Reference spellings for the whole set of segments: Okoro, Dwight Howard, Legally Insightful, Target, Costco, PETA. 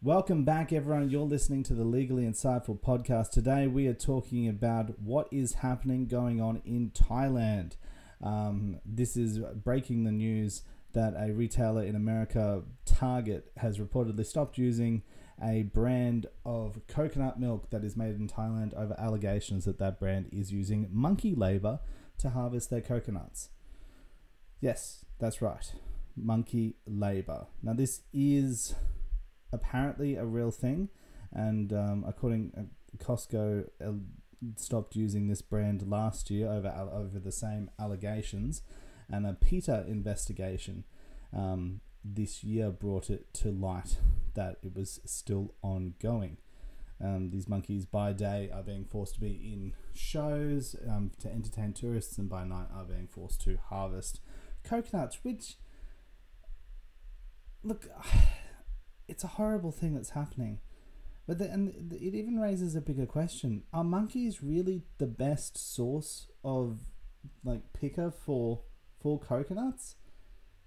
Welcome back, everyone. You're listening to the Legally Insightful podcast. Today we are talking about what is going on in Thailand. This is breaking the news that a retailer in America, Target, has reportedly stopped using a brand of coconut milk that is made in Thailand over allegations that that brand is using monkey labor to harvest their coconuts. Yes, that's right. Monkey labor. Now this is apparently a real thing, and according Costco stopped using this brand last year over the same allegations, and a PETA investigation this year brought it to light that it was still ongoing. These monkeys by day are being forced to be in shows to entertain tourists, and by night are being forced to harvest coconuts, which, look, it's a horrible thing that's happening. But and it even raises a bigger question. Are monkeys really the best source of, like, picker for coconuts?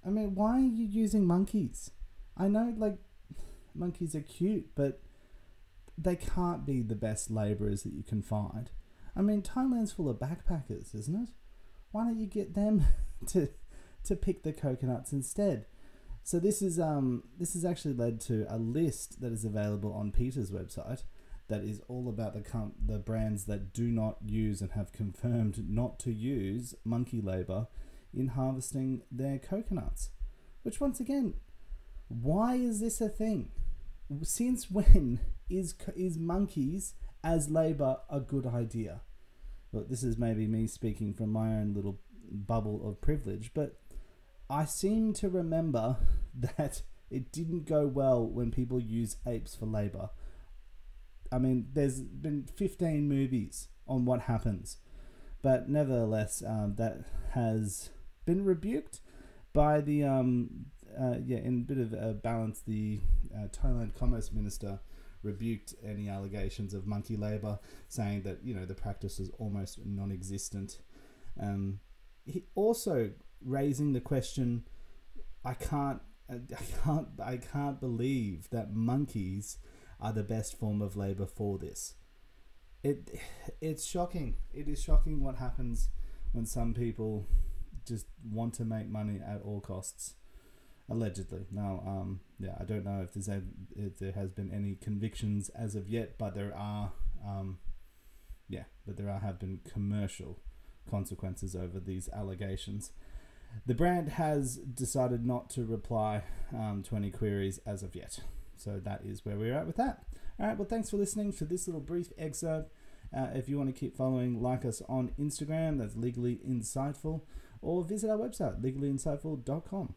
I mean, why are you using monkeys? I know, like, monkeys are cute, but they can't be the best laborers that you can find. I mean, Thailand's full of backpackers, isn't it? Why don't you get them to pick the coconuts instead? So this has actually led to a list that is available on PETA's website that is all about the brands that do not use and have confirmed not to use monkey labor in harvesting their coconuts. Which, once again, why is this a thing? Since when is monkeys as labor a good idea? Look, this is maybe me speaking from my own little bubble of privilege, but I seem to remember that it didn't go well when people use apes for labor. I mean, there's been 15 movies on what happens, but nevertheless, that has been rebuked by the in a bit of a balance, the Thailand Commerce Minister rebuked any allegations of monkey labor, saying that, you know, the practice is almost non-existent. He also raising the question, I can't believe that monkeys are the best form of labor for this. It's shocking. It is shocking what happens when some people just want to make money at all costs, allegedly. Now, I don't know if there has been any convictions as of yet, but there have been commercial consequences over these allegations. The brand has decided not to reply to any queries as of yet. So that is where we're at with that. All right, well, thanks for listening to this little brief excerpt. If you want to keep following, like us on Instagram, that's Legally Insightful, or visit our website, legallyinsightful.com.